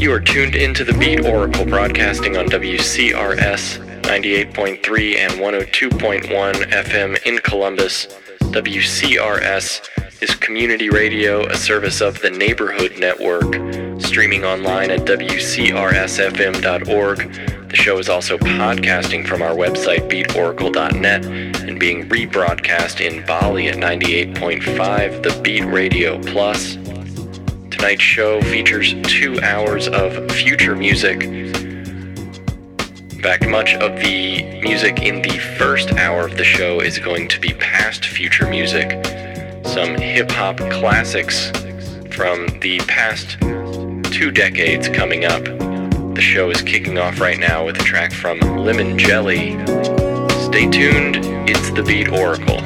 You are tuned into the Beat Oracle broadcasting on WCRS 98.3 and 102.1 FM in Columbus. WCRS is community radio, a service of the Neighborhood Network, streaming online at WCRSFM.org. The show is also podcasting from our website, beatoracle.net, and being rebroadcast in Bali at 98.5, The Beat Radio Plus. Tonight's show features 2 hours of future music. In fact, much of the music in the first hour of the show is going to be past future music. Some hip-hop classics from the past 2 decades coming up. The show is kicking off right now with a track from Lemon Jelly. Stay tuned, it's the Beat Oracle.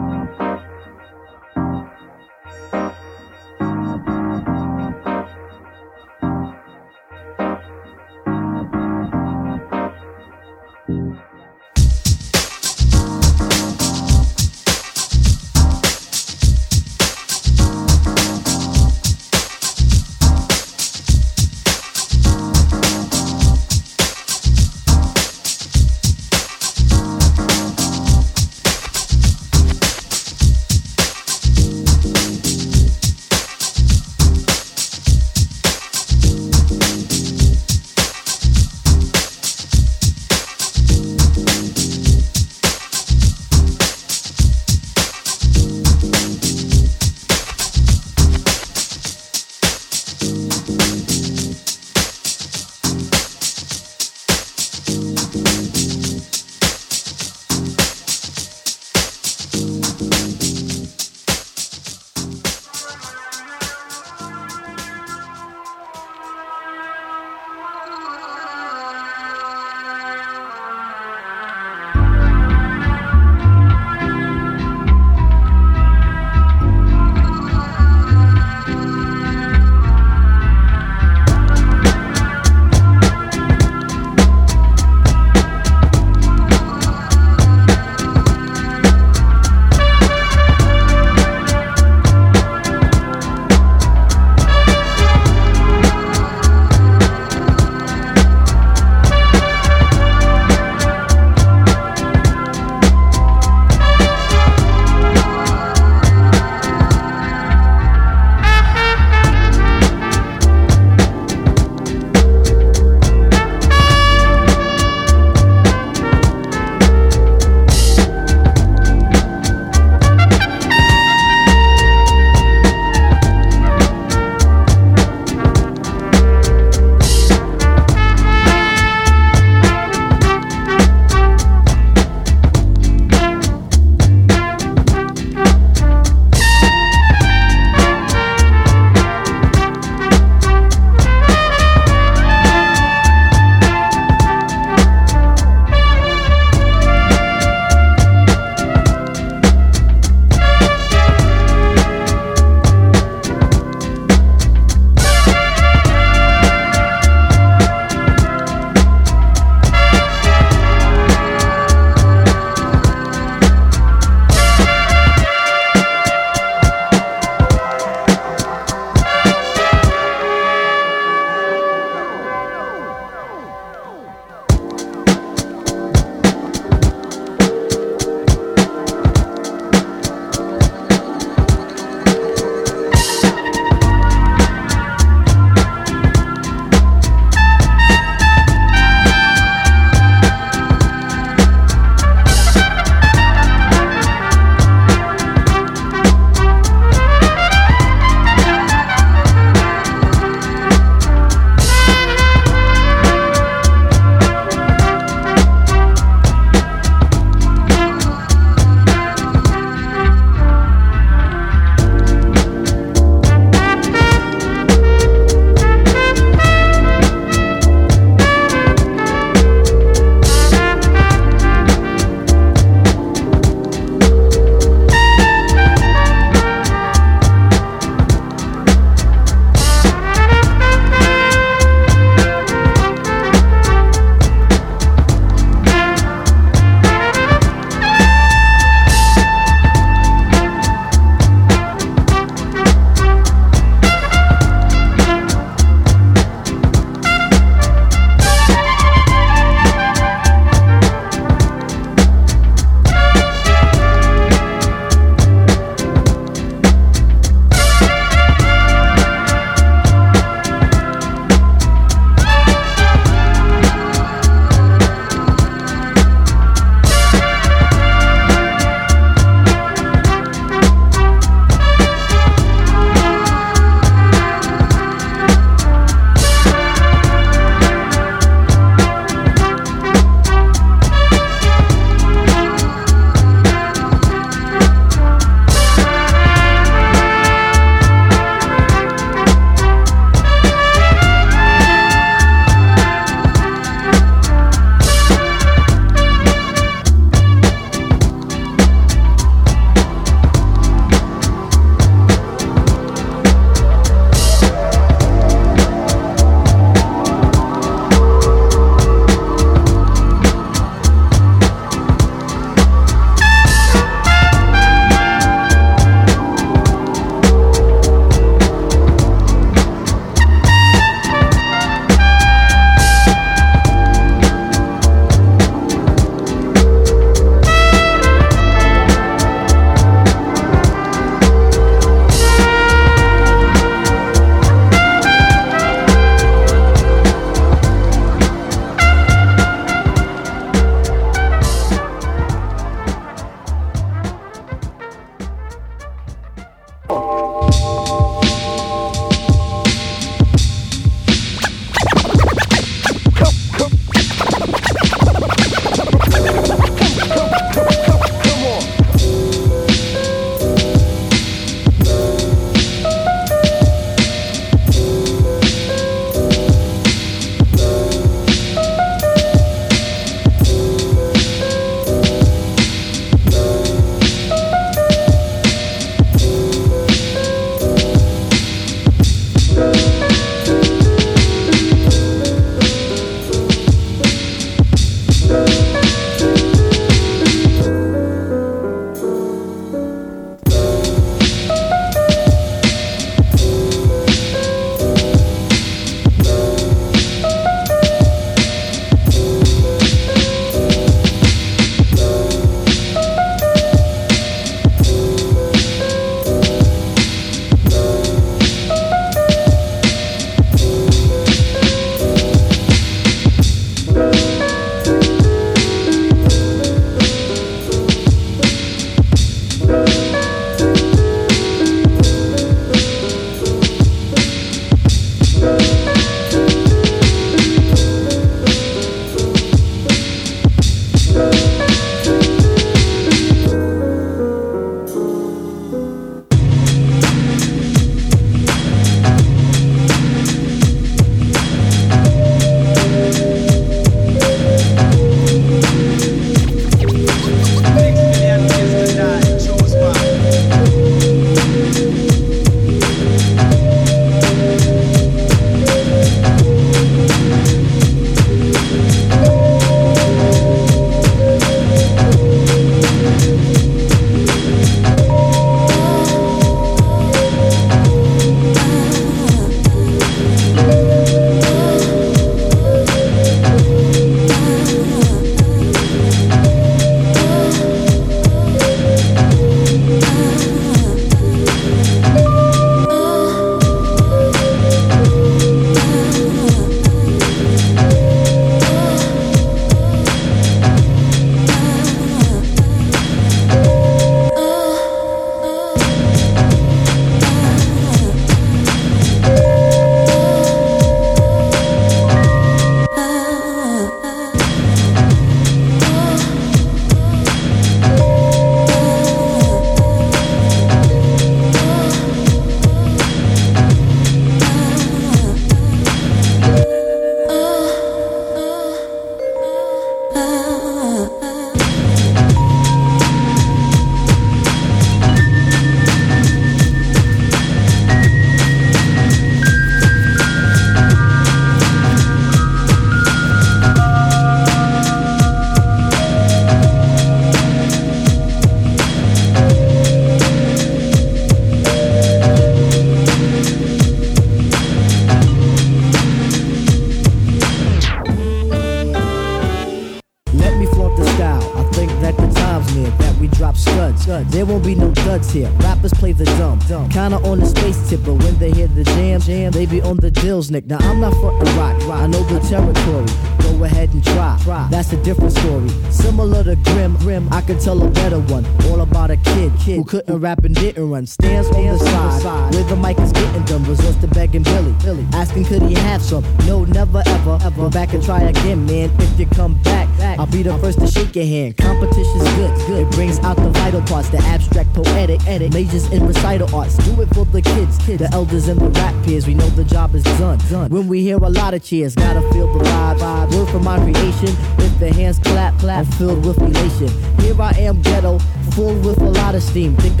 There won't be no duds here. Rappers play the dumb. Kinda on the space tip, but when they hear the jam, they be on the dills, Nick. Now I'm not fucking rock. I know the territory. Go ahead and try. That's a different story. Similar to Grim. I could tell a better one. All about a kid who couldn't rap and didn't run. Stands on the side where the mic is getting dumb. Resorts to begging Billy, asking could he have some. No, never ever. Go back and try again, man. If you come back, I'll be the first to shake your hand. Competition's good. It brings out the vital part. The abstract poetic, majors in recital arts. Do it for the kids, the elders and the rap peers. We know the job is done. When we hear a lot of cheers, gotta feel the vibe. Word for my creation, if the hands clap, I'm filled with elation. Here I am, ghetto, full with a lot of steam. I think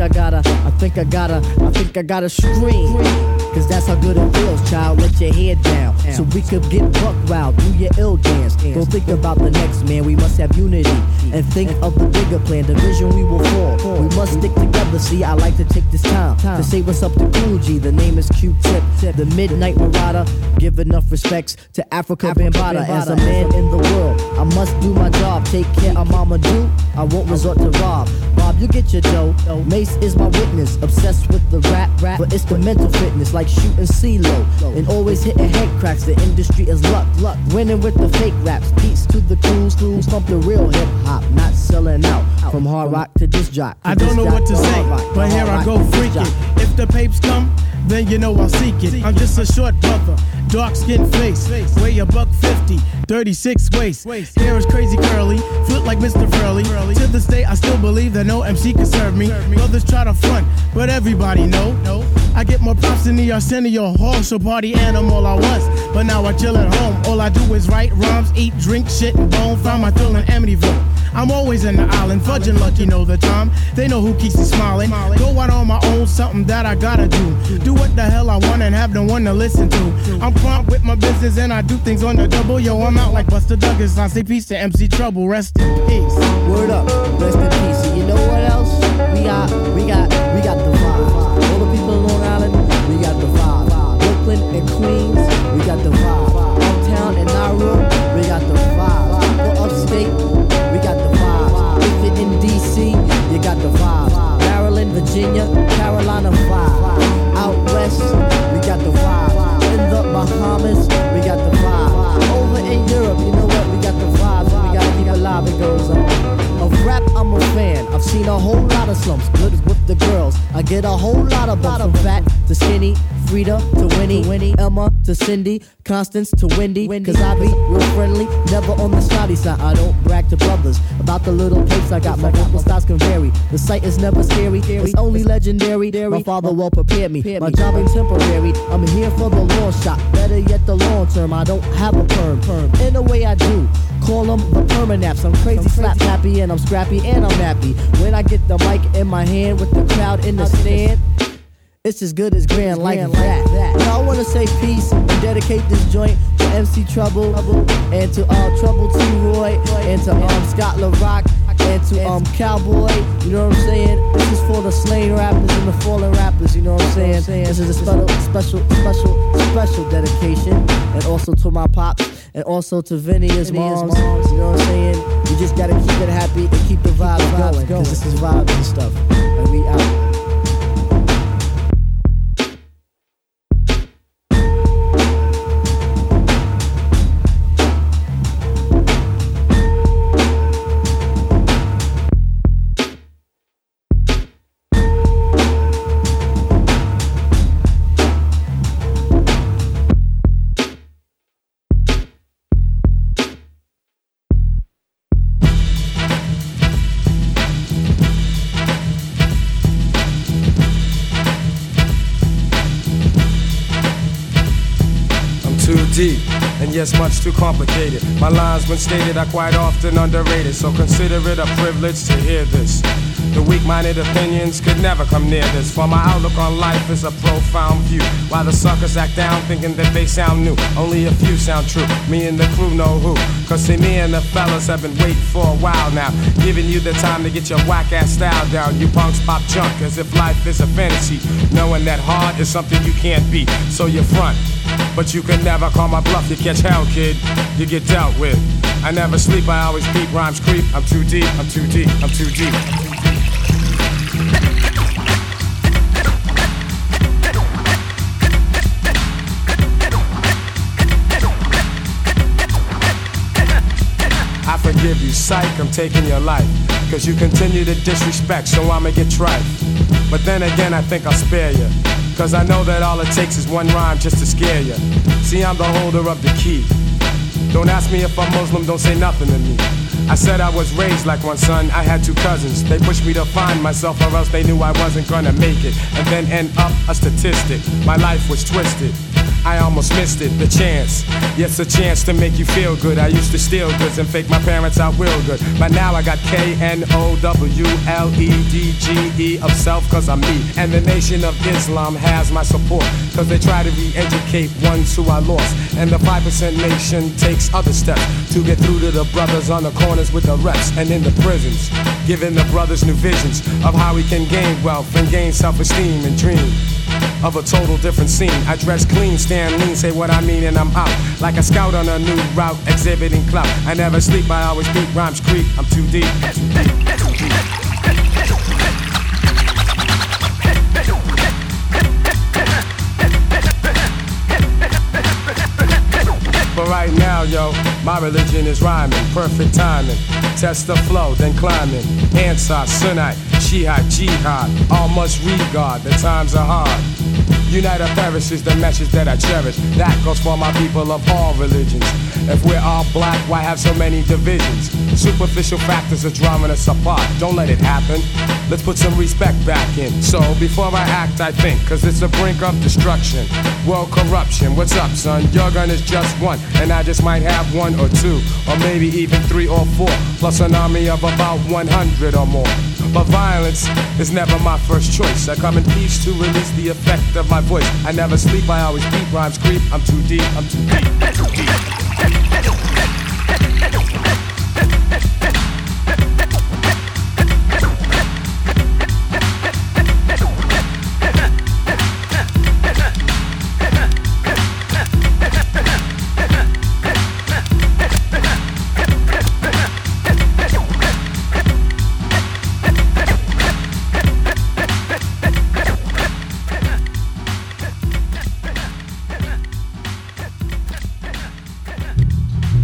I gotta scream. Cause that's how good it feels, child. Let your head down, so we could get buck wild. Do your ill dance. Go think about the next man. We must have unity and think of the bigger plan. Division we will fall. We must stick together. See, I like to take this time to say what's up to Cool G. The name is Q-Tip, the Midnight Marauder. Give enough respects to Africa Bambaataa. As a man in the world, I must do my job. Take care of Mama Do. I won't resort to Rob. Bob, you get your dough. Mace is my witness. Obsessed with the rap, but it's the mental fitness, like shooting CeeLo and always hitting head cracks. The industry is luck. Winning with the fake raps. Beats to the crews. Pump the real hip hop, not selling out. From hard rock to this jock. I don't know what to say, but here I go freaking. If the papes come, then you know I'll seek it. I'm just a short brother, dark-skinned face. Weigh a $150, 36 waist. Hair is crazy curly, foot like Mr. Furley. To this day, I still believe that no MC can serve me. Brothers try to front, but everybody know. I get more props than the Arsenio Hall, so party animal I was. But now I chill at home. All I do is write rhymes, eat, drink, shit, and bone. Find my thrill in Amityville. I'm always in the island, fudging lucky, know the time. They know who keeps me smiling. Go out on my own, something that I gotta do. Do what the hell I want and have no one to listen to. I'm prompt with my business and I do things on the double. Yo, I'm out like Busta Douglas. I say peace to MC Trouble. Rest in peace. Word up, rest in peace. And you know what else? We got the vibe. All the people in Long Island, we got the vibe. Brooklyn and Queens, we got the vibe. Uptown and Nauru, we got the vibe. Or upstate. We got the vibe. If you're in D.C., you got the vibe. Maryland, Virginia, Carolina vibe. Out west, we got the vibe. In the Bahamas, we got the vibe. Over in Europe, you know what? We got the vibe. We got to keep alive, it goes on. Of rap, I'm a fan. I've seen a whole lot of slumps. Good with the girls. I get a whole lot of butt. From fat to skinny, Frida to Winnie, Emma to Cindy, Constance to Wendy. Cause I be real friendly, never on the snotty side. I don't brag to brothers about the little place I got. My vocal styles can vary. The sight is never scary, it's only legendary. My father well prepared me. My job ain't temporary. I'm here for the long shot, better yet the long term. I don't have a perm. In a way I do, call them the permanaps. I'm crazy, slap happy, and I'm scrappy, and I'm happy. When I get the mic in my hand with the crowd in the stand, it's as good as grand like that. Now I wanna say peace and dedicate this joint to MC Trouble and to Trouble T. Roy and to Scott LaRock and to Cowboy. You know what I'm saying? This is for the slain rappers and the fallen rappers. You know what I'm saying? This is a special dedication, and also to my pops and also to Vinny's moms. You know what I'm saying? You just gotta keep it happy and keep the vibes going, cause this is vibes and stuff. And we out. deep, and yes, much too complicated. My lines, when stated, are quite often underrated, so consider it a privilege to hear this. The weak-minded opinions could never come near this, for my outlook on life is a profound view. While the suckers act down thinking that they sound new, only a few sound true, me and the crew know who. Cause see, me and the fellas have been waiting for a while now, giving you the time to get your whack-ass style down. You punks pop junk as if life is a fantasy, knowing that hard is something you can't beat. So you front, but you can never call my bluff. You catch hell, kid, you get dealt with. I never sleep, I always peep, rhymes creep. I'm too deep, I'm too deep, I'm too deep. I forgive you, psych, I'm taking your life. Cause you continue to disrespect, so I'ma get trife. But then again, I think I'll spare you, cause I know that all it takes is one rhyme just to scare you. See, I'm the holder of the key. Don't ask me if I'm Muslim, don't say nothing to me. I said I was raised like one son, I had two cousins. They pushed me to find myself or else they knew I wasn't gonna make it, and then end up a statistic. My life was twisted, I almost missed it, the chance. Yes, a chance to make you feel good. I used to steal goods and fake my parents out real good. But now I got Knowledge of self, cause I'm me. And the Nation of Islam has my support, cause they try to re-educate ones who I lost. And the 5% nation takes other steps to get through to the brothers on the corners with the reps and in the prisons, giving the brothers new visions of how we can gain wealth and gain self-esteem and dream of a total different scene. I dress clean, stand lean, say what I mean, and I'm out like a scout on a new route, exhibiting clout. I never sleep, I always beat, rhymes creep. I'm too deep. But right now, yo, my religion is rhyming, perfect timing. Test the flow, then climbing. Ansar, Sunnite, Shihad, Jihad, all must regard, the times are hard. Unite our parish is the message that I cherish. That goes for my people of all religions. If we're all black, why have so many divisions? Superficial factors are driving us apart. Don't let it happen. Let's put some respect back in. So before I act, I think, cause it's the brink of destruction. World corruption, what's up, son? Your gun is just one, and I just might have one or two, or maybe even three or four, plus an army of about 100 or more. But violence is never my first choice. I come in peace to release the effect of my voice. I never sleep, I always beat, rhymes creep. I'm too deep, I'm too deep, I'm too deep.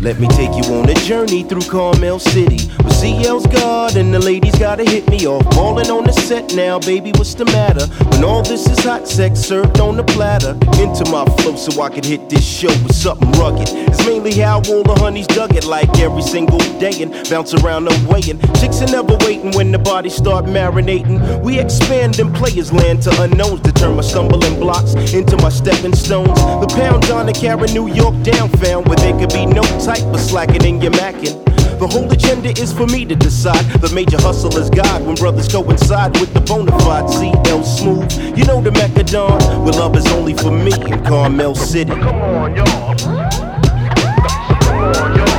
Let me take you on a journey through Carmel City with CL's God and the ladies gotta hit me off. Ballin' on the set now, baby, what's the matter? When all this is hot sex served on the platter. Into my flow so I can hit this show with something rugged. It's mainly how all the honeys dug it like every single day and bounce around the way. And chicks are never waiting when the bodies start marinating. We expand and players land to unknowns to turn my stumbling blocks into my stepping stones. The pound on to carry New York down found where there could be no time but slacking and you're macking. The whole agenda is for me to decide. The major hustle is God when brothers coincide with the bona fide CL Smooth. You know the Macadon. Well, love is only for me in Carmel City. Come on, y'all. Come on, y'all.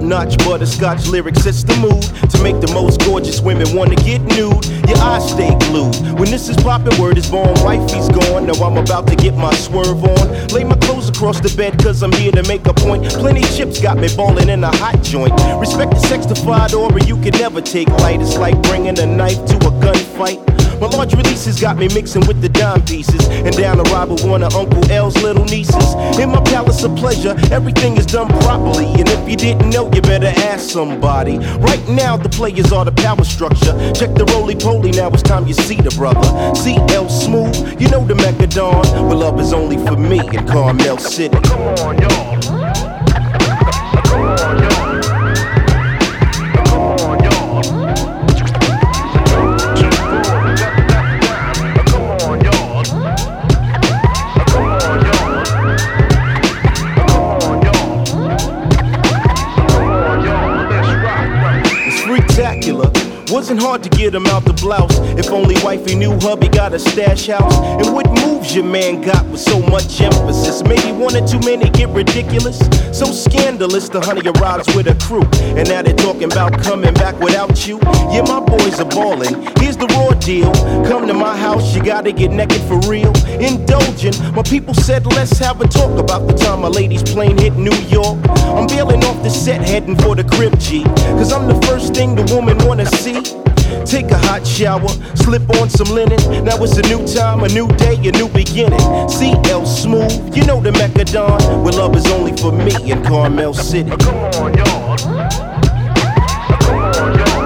Notch butterscotch lyrics, it's the mood to make the most gorgeous women wanna get nude. Your eyes stay glued when this is poppin', word is born, wifey's gone. Now I'm about to get my swerve on. Lay my clothes across the bed cause I'm here to make a point. Plenty chips got me ballin' in a hot joint. Respect the sexified aura you can never take light. It's like bringing a knife to a gunfight. My large releases got me mixing with the dime pieces, and down the ride with one of Uncle L's little nieces. In my palace of pleasure, everything is done properly, and if you didn't know, you better ask somebody. Right now, the players are the power structure. Check the roly-poly, now it's time you see the brother. CL Smooth, you know the Macadon. Well, love is only for me in Carmel City. Come on, y'all. Come on, y'all. Wasn't hard to get him out the blouse. If only wifey knew hubby got a stash house. And what moves your man got with so much emphasis? Maybe one or two men get ridiculous. So scandalous, the honey arrives with a crew. And now they're talking about coming back without you. Yeah, my boys are ballin'. Here's the raw deal. Come to my house, you gotta get naked for real. Indulging, my people said let's have a talk about the time my lady's plane hit New York. I'm bailing off the set, heading for the crib, G. Cause I'm the first thing the woman wanna see. Take a hot shower, slip on some linen. Now it's a new time, a new day, a new beginning. CL Smooth, you know the Macadon. Well, love is only for me in Carmel City. Come on, y'all. Come on, y'all.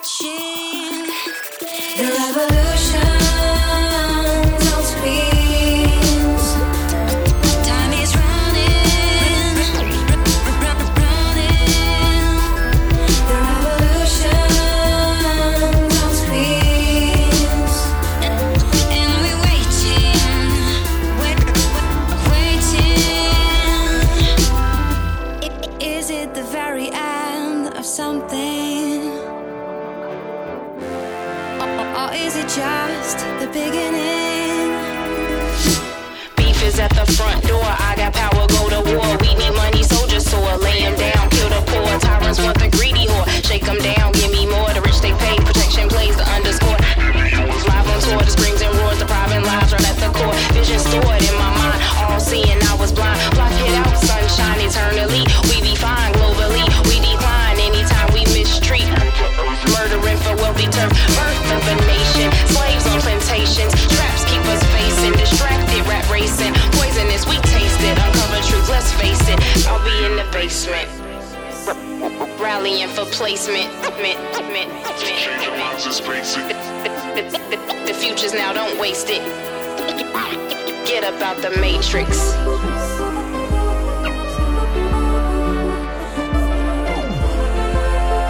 watching the revolutions on screens. Time is running, running. The revolutions on screens, and we're waiting. Is it the very end of something? Or is it just the beginning? Beef is at the front door. I got power, go to war. We need money, soldiers sore. Lay them down, kill the poor. Tyrants want the greedy whore. Shake them down, give me more. The rich they pay, protection plays the underscore. Live on tour, the screams and roars. The private lives right at the core. Vision stored in my mind, all seeing I was blind. Block it out, sunshine eternally. We be fine globally. We decline anytime we mistreat. Murdering for wealthy turf, birth of a nation, slaves on plantations, traps keep us facing, distracted rat racing, poisonous we taste it, uncover truth, let's face it, I'll be in the basement, rallying for placement, the future's now, don't waste it, get up out the matrix.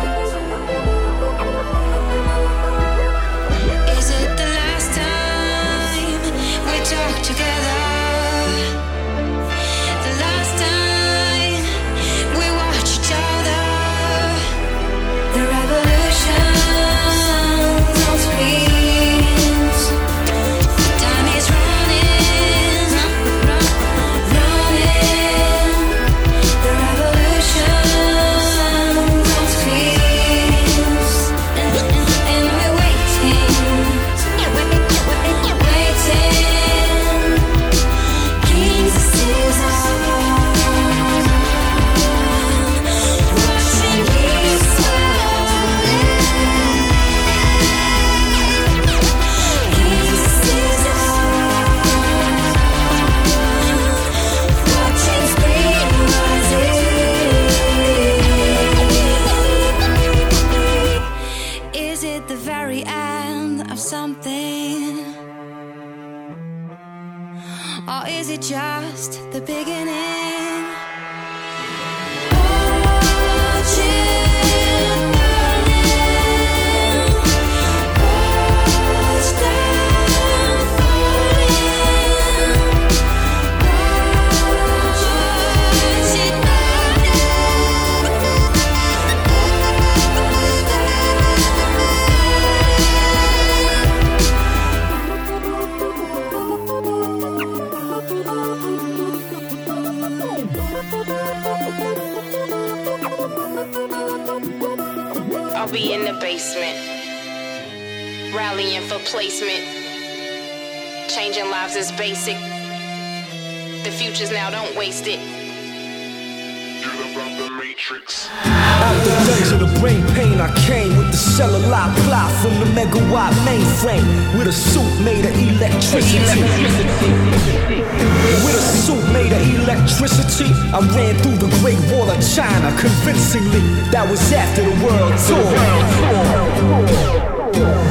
I ran through the Great Wall of China convincingly. That was after the world tour.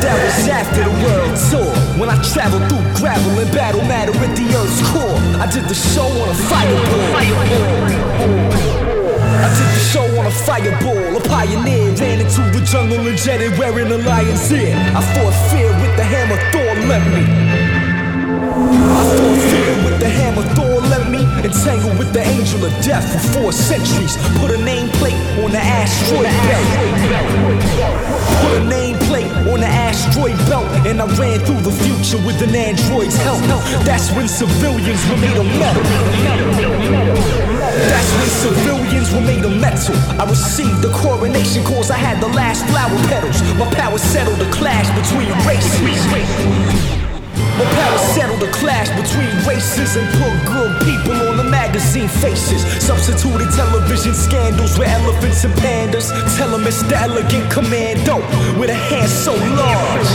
That was after the world tour. When I traveled through gravel and battle matter at the earth's core, I did the show on a fireball. I did the show on a fireball. A pioneer ran into the jungle and jetted wearing a lion's ear. I fought fear with the hammer Thor left me. I fought fear with the hammer Thor. Let me entangle with the angel of death for 4 centuries. Put a nameplate on the asteroid belt. Put a nameplate on the asteroid belt. And I ran through the future with an android's help. That's when civilians were made of metal. That's when civilians were made of metal. I received the coronation cause I had the last flower petals. My power settled the clash between races. My power settled the clash between races and put good people on the magazine faces. Substituted television scandals with elephants and pandas. Tell them it's the elegant commando with a hand so large,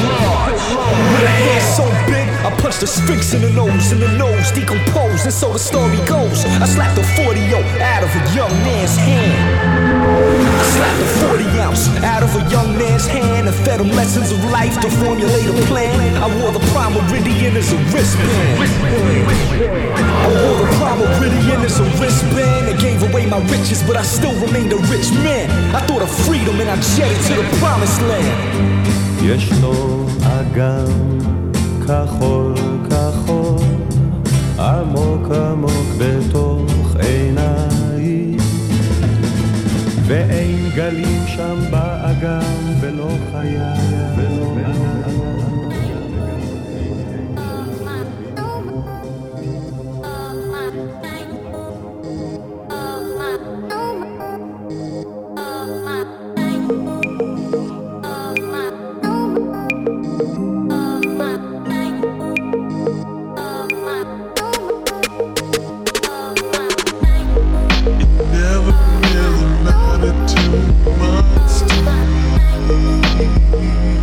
with a hand so big. I punched the Sphinx in the nose, decomposed, and so the story goes. I slapped a 40-ounce out of a young man's hand. I slapped a 40-ounce out of a young man's hand and fed him lessons of life to formulate a plan. I wore the prime meridian as a wristband. I wore the prime meridian as a wristband. I gave away my riches, but I still remained a rich man. I thought of freedom and I jetted to the promised land. יש לו אגם כחול כחול עמוק עמוק בתוך עיניים ואין גלים שם באגם ולא חיה ולא אדם Never mattered too much to me.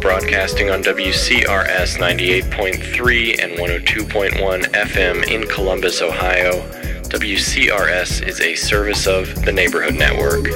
Broadcasting on WCRS 98.3 and 102.1 FM in Columbus, Ohio. WCRS is a service of the Neighborhood Network.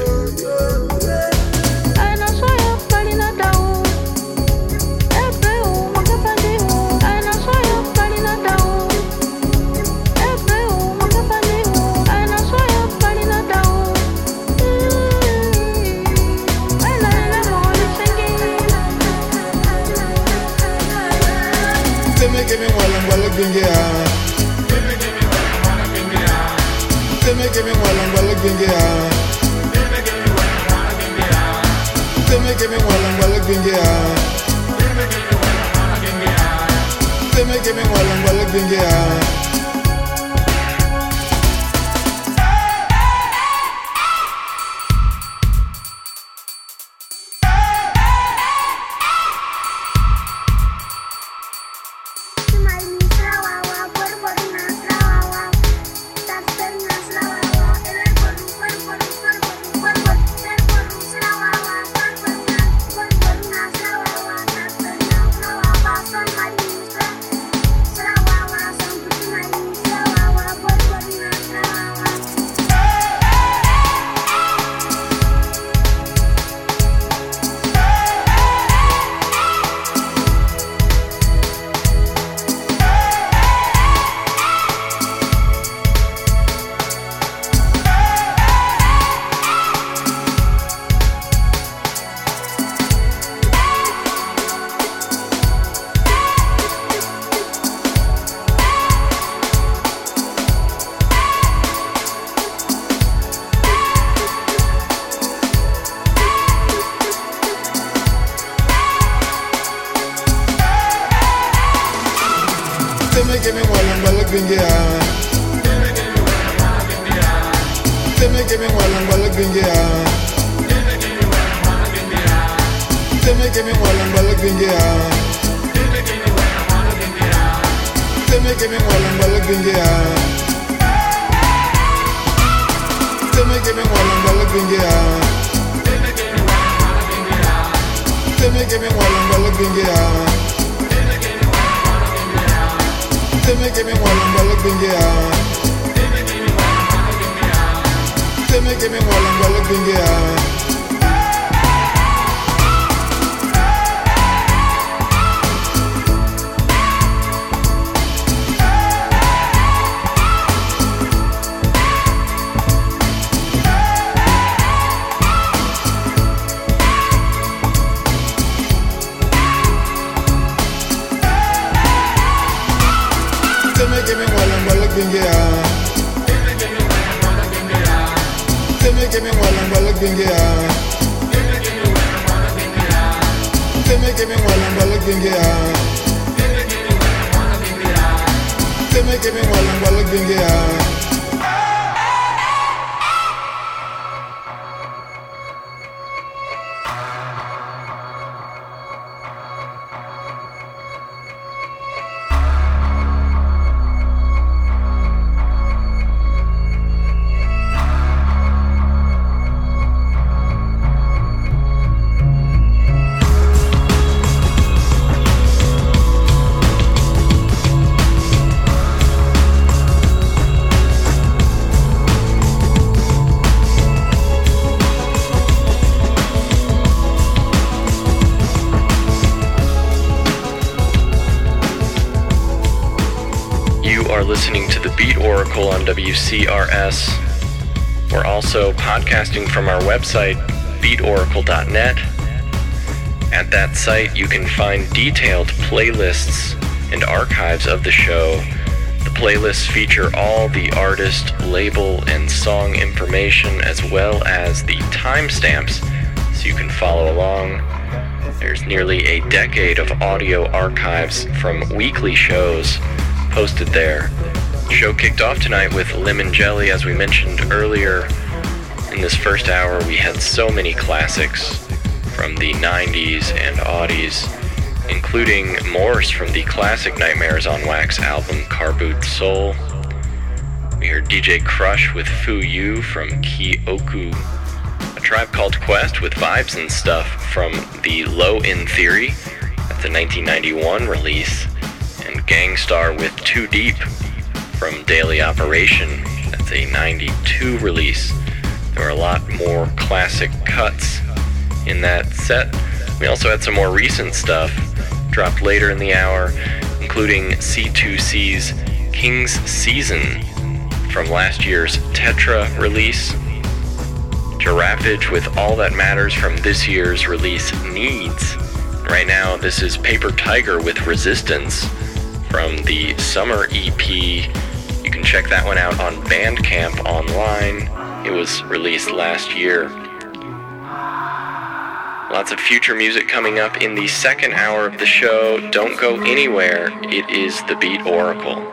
On WCRS. We're also podcasting from our website, beatoracle.net. At that site, you can find detailed playlists and archives of the show. The playlists feature all the artist, label, and song information as well as the timestamps so you can follow along. There's nearly a decade of audio archives from weekly shows posted there. The show kicked off tonight with Lemon Jelly, as we mentioned earlier. In this first hour, we had so many classics from the 90s and oddies, including Morse from the classic Nightmares on Wax album, Carboot Soul. We heard DJ Crush with Fuyu from Kioku. A Tribe Called Quest with Vibes and Stuff from the Low in Theory, that's a 1991 release. And Gangstar with Too Deep from Daily Operation, that's a 92 release. There were a lot more classic cuts in that set. We also had some more recent stuff dropped later in the hour, including C2C's King's Season from last year's Tetra release, Giraffage with All That Matters from this year's release Needs. Right now, this is Paper Tiger with Resistance from the Summer EP. You can check that one out on Bandcamp online. It was released last year. Lots of future music coming up in the second hour of the show. Don't go anywhere. It is The Beat Oracle.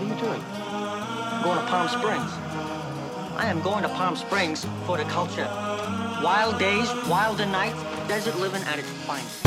What are you doing? I'm going to Palm Springs. I am going to Palm Springs for the culture. Wild days, wilder nights, desert living at its finest.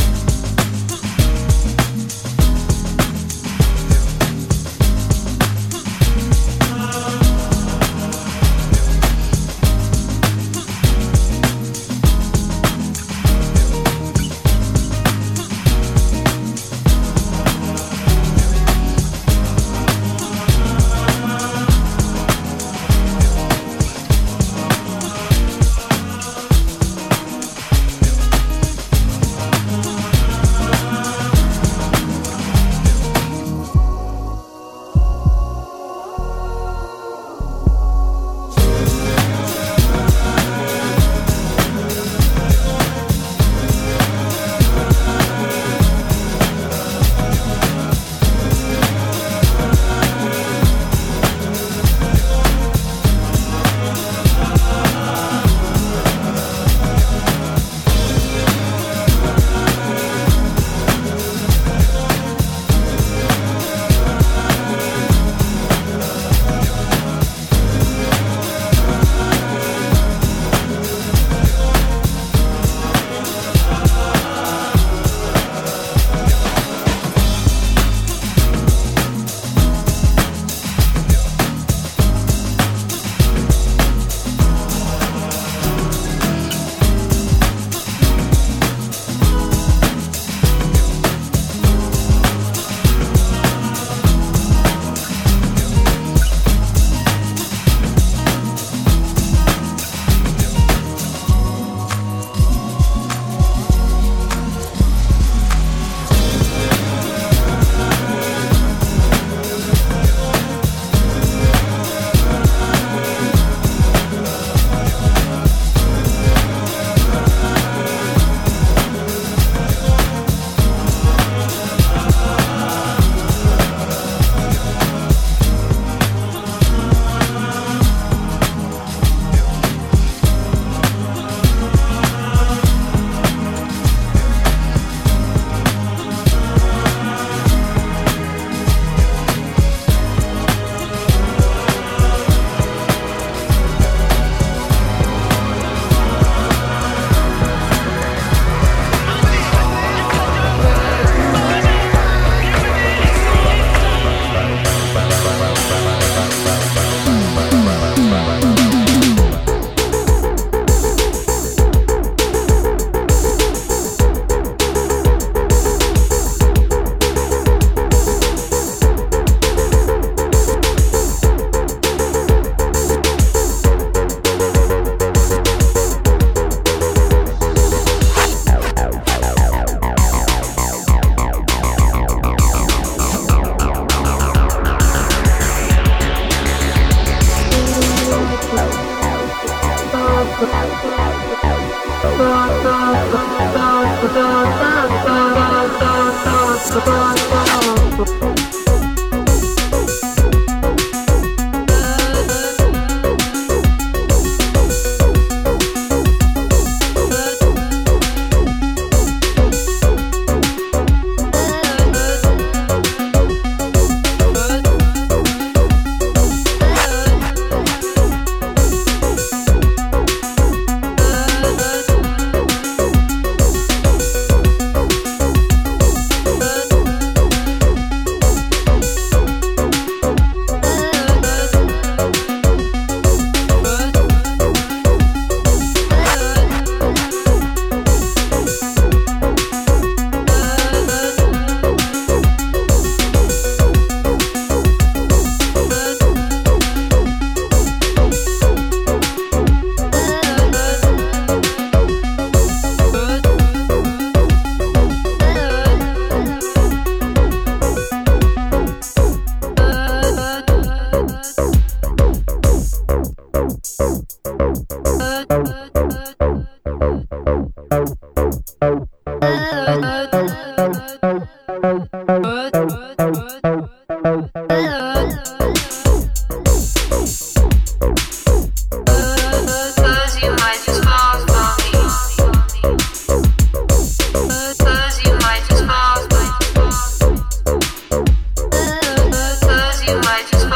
I just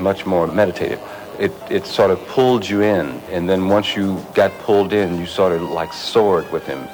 Much more meditative. it sort of pulled you in, and then once you got pulled in, you sort of like soared with him.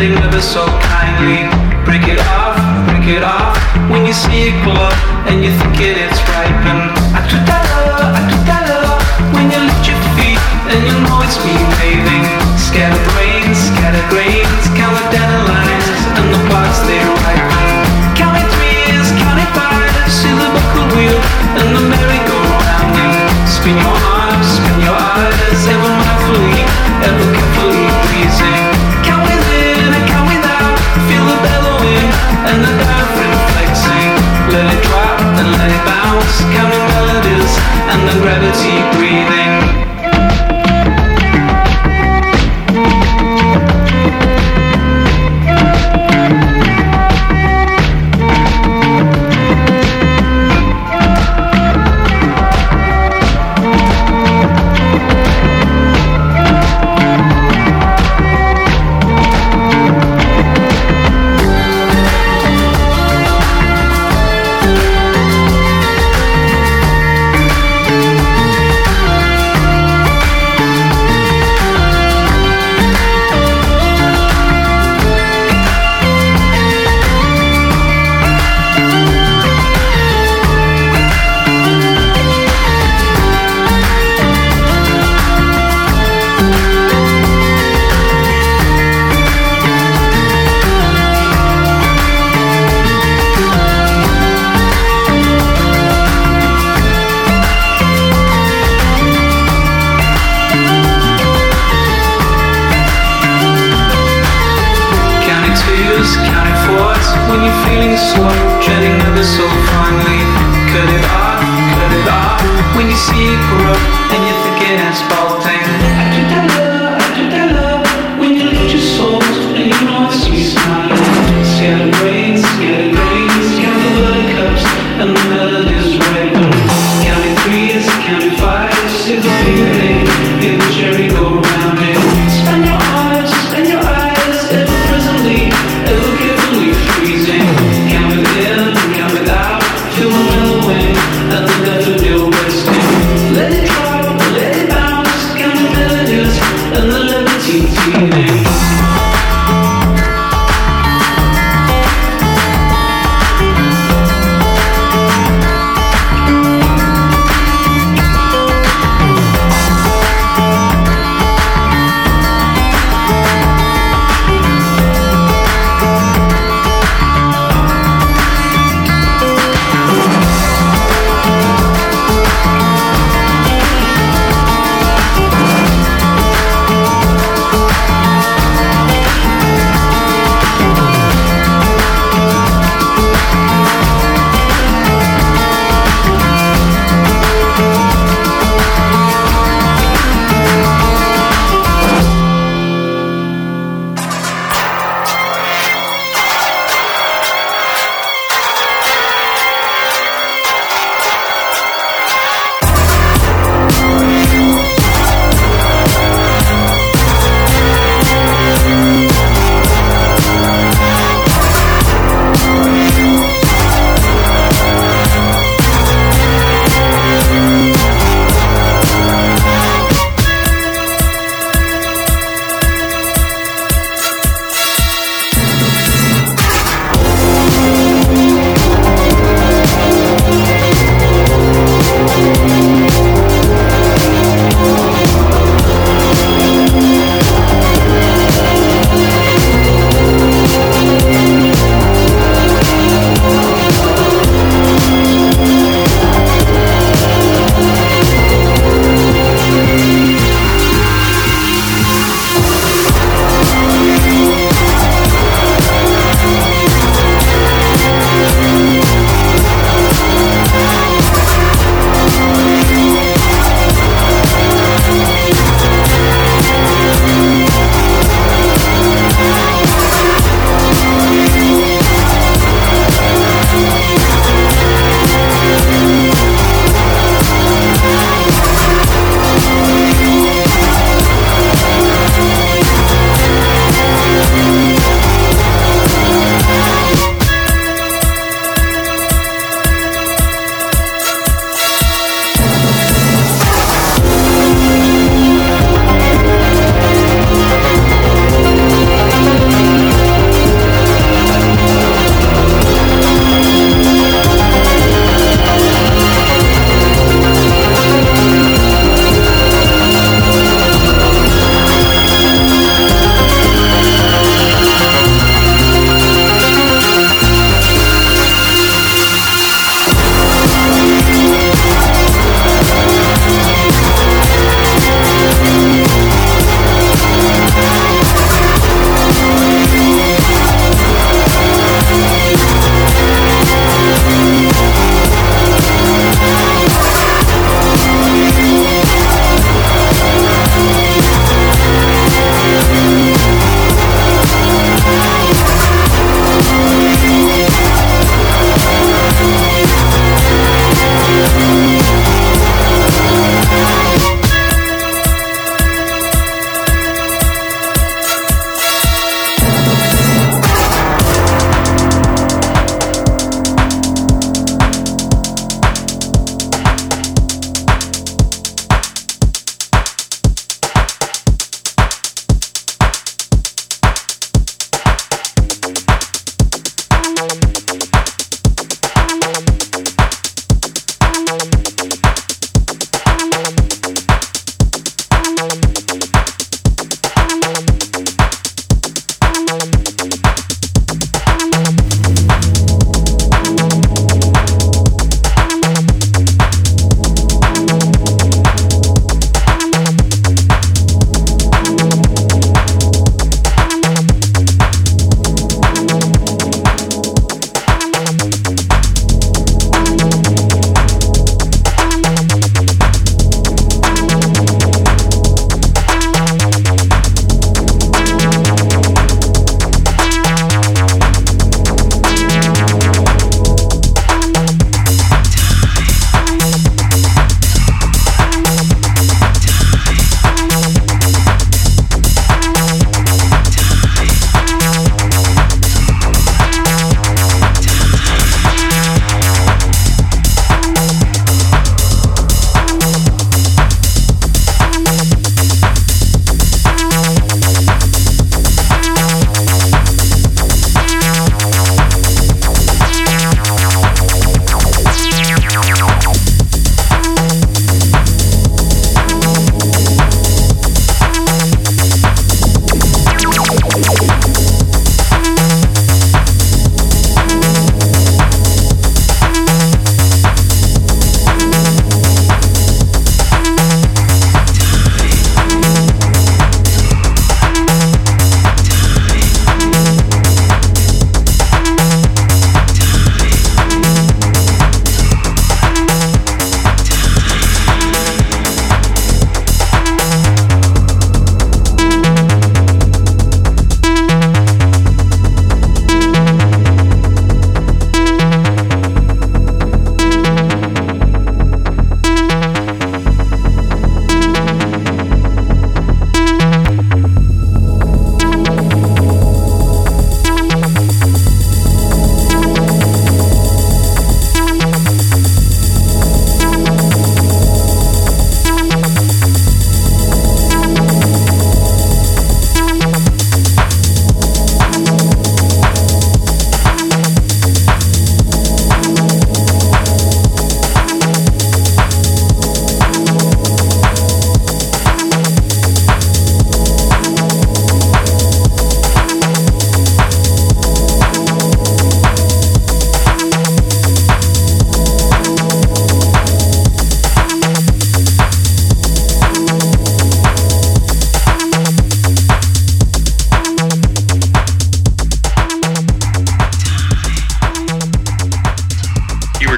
shedding never so kindly. Break it off, break it off. When you see it glow and you think it is ripened. I do that love. When you lift your feet and you know it's me waving. Scatter grains, count the dandelions and the buds they ripen. Counting threes, counting fives, see the buckle wheel and the merry-go-round. Spin your arms, spin your eyes, ever mindfully, ever carefully pleasing. Count within and count without, feel the bellowing and the diaphragm flexing. Let it drop and let it bounce, counting melodies and the gravity breathing. Let it drop, let it bounce,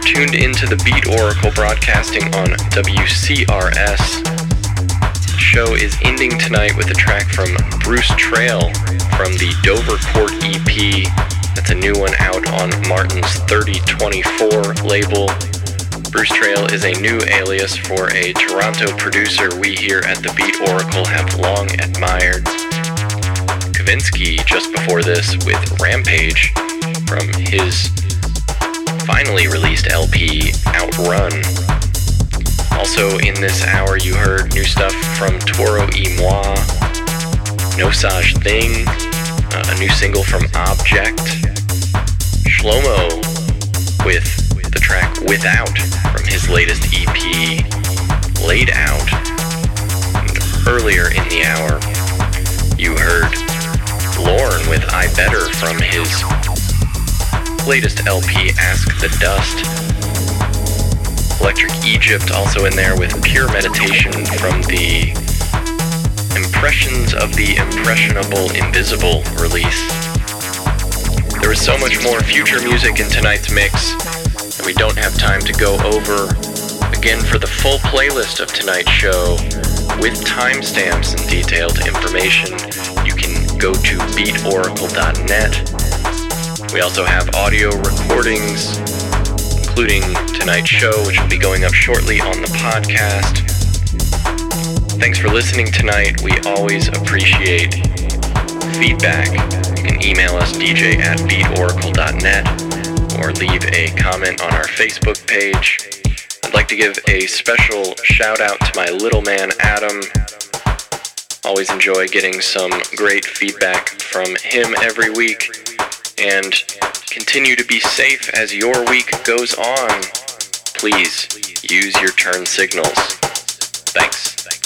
tuned into the Beat Oracle broadcasting on WCRS. The show is ending tonight with a track from Bruce Trail from the Dovercourt EP. That's a new one out on Martin's 3024 label. Bruce Trail is a new alias for a Toronto producer we here at the Beat Oracle have long admired. Kavinsky just before this with Rampage from his finally released LP, Outrun. Also in this hour you heard new stuff from Toro y Moi, Nosaj Thing, a new single from Objekt, Shlomo with the track Without from his latest EP, Laid Out. And earlier in the hour you heard Lorne with I Better from his latest LP, Ask the Dust. Electric Egypt also in there with Pure Meditation from the Impressions of the Impressionable Invisible release. There was so much more future music in tonight's mix that we don't have time to go over. Again, for the full playlist of tonight's show with timestamps and detailed information, you can go to beatoracle.net. We also have audio recordings, including tonight's show, which will be going up shortly on the podcast. Thanks for listening tonight. We always appreciate feedback. You can email us dj@beatoracle.net or leave a comment on our Facebook page. I'd like to give a special shout out to my little man, Adam. Always enjoy getting some great feedback from him every week. And continue to be safe as your week goes on. Please use your turn signals. Thanks.